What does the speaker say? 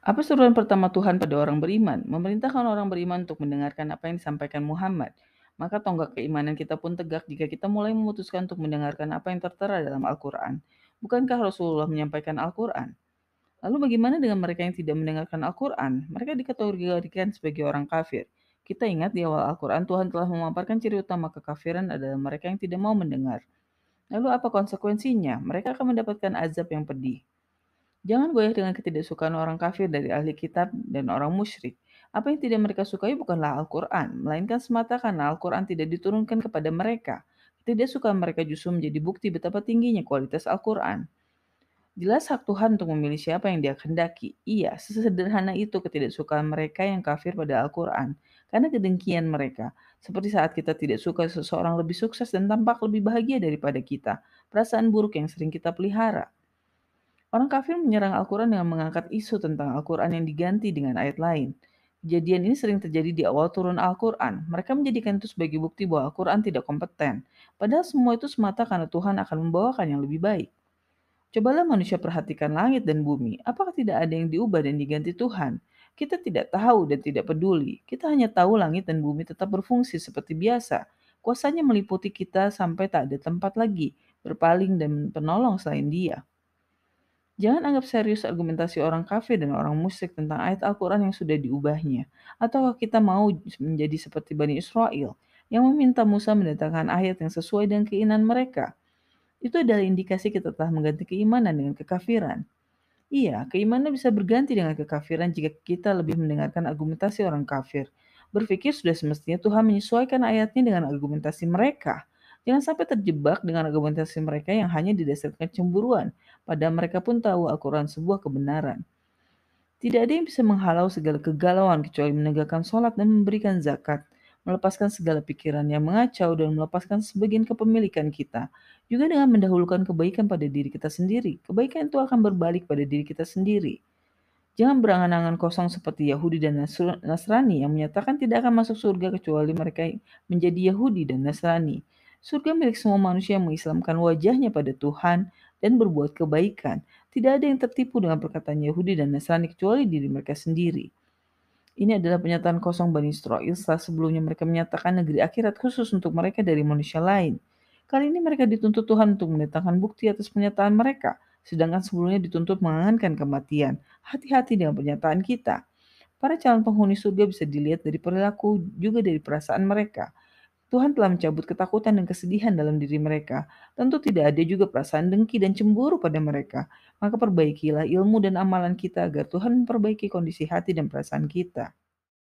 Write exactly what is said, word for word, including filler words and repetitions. Apa seruan pertama Tuhan pada orang beriman? Memerintahkan orang beriman untuk mendengarkan apa yang disampaikan Muhammad. Maka tonggak keimanan kita pun tegak jika kita mulai memutuskan untuk mendengarkan apa yang tertera dalam Al-Quran. Bukankah Rasulullah menyampaikan Al-Quran? Lalu bagaimana dengan mereka yang tidak mendengarkan Al-Quran? Mereka dikategorikan sebagai orang kafir. Kita ingat di awal Al-Quran Tuhan telah memaparkan ciri utama kekafiran adalah mereka yang tidak mau mendengar. Lalu apa konsekuensinya? Mereka akan mendapatkan azab yang pedih. Jangan goyah dengan ketidaksukaan orang kafir dari ahli kitab dan orang musyrik. Apa yang tidak mereka sukai bukanlah Al-Quran, melainkan semata karena Al-Quran tidak diturunkan kepada mereka. Ketidaksukaan mereka justru menjadi bukti betapa tingginya kualitas Al-Quran. Jelas hak Tuhan untuk memilih siapa yang Dia kehendaki. Iya, sesederhana itu ketidaksukaan mereka yang kafir pada Al-Quran, karena kedengkian mereka. Seperti saat kita tidak suka seseorang lebih sukses dan tampak lebih bahagia daripada kita, perasaan buruk yang sering kita pelihara. Orang kafir menyerang Al-Quran dengan mengangkat isu tentang Al-Quran yang diganti dengan ayat lain. Kejadian ini sering terjadi di awal turun Al-Quran. Mereka menjadikan itu sebagai bukti bahwa Al-Quran tidak kompeten. Padahal semua itu semata karena Tuhan akan membawakan yang lebih baik. Cobalah manusia perhatikan langit dan bumi. Apakah tidak ada yang diubah dan diganti Tuhan? Kita tidak tahu dan tidak peduli. Kita hanya tahu langit dan bumi tetap berfungsi seperti biasa. Kuasanya meliputi kita sampai tak ada tempat lagi, berpaling dan penolong selain Dia. Jangan anggap serius argumentasi orang kafir dan orang musyrik tentang ayat Al-Quran yang sudah diubahnya. Ataukah kita mau menjadi seperti Bani Israel yang meminta Musa mendatangkan ayat yang sesuai dengan keinginan mereka? Itu adalah indikasi kita telah mengganti keimanan dengan kekafiran. Iya, keimanan bisa berganti dengan kekafiran jika kita lebih mendengarkan argumentasi orang kafir. Berpikir sudah semestinya Tuhan menyesuaikan ayatnya dengan argumentasi mereka. Jangan sampai terjebak dengan argumentasi mereka yang hanya didasarkan cemburuan. Padahal mereka pun tahu Al-Quran sebuah kebenaran. Tidak ada yang bisa menghalau segala kegalauan kecuali menegakkan sholat dan memberikan zakat, melepaskan segala pikiran yang mengacau dan melepaskan sebagian kepemilikan kita. Juga dengan mendahulukan kebaikan pada diri kita sendiri, kebaikan itu akan berbalik pada diri kita sendiri. Jangan berangan-angan kosong seperti Yahudi dan Nasrani yang menyatakan tidak akan masuk surga kecuali mereka menjadi Yahudi dan Nasrani. Surga milik semua manusia yang mengislamkan wajahnya pada Tuhan dan berbuat kebaikan. Tidak ada yang tertipu dengan perkataan Yahudi dan Nasrani kecuali diri mereka sendiri. Ini adalah pernyataan kosong Bani Israil setelah sebelumnya mereka menyatakan negeri akhirat khusus untuk mereka dari manusia lain. Kali ini mereka dituntut Tuhan untuk mendatangkan bukti atas pernyataan mereka, sedangkan sebelumnya dituntut mengangankan kematian. Hati-hati dengan pernyataan kita. Para calon penghuni surga bisa dilihat dari perilaku juga dari perasaan mereka. Tuhan telah mencabut ketakutan dan kesedihan dalam diri mereka. Tentu tidak ada juga perasaan dengki dan cemburu pada mereka. Maka perbaikilah ilmu dan amalan kita agar Tuhan memperbaiki kondisi hati dan perasaan kita.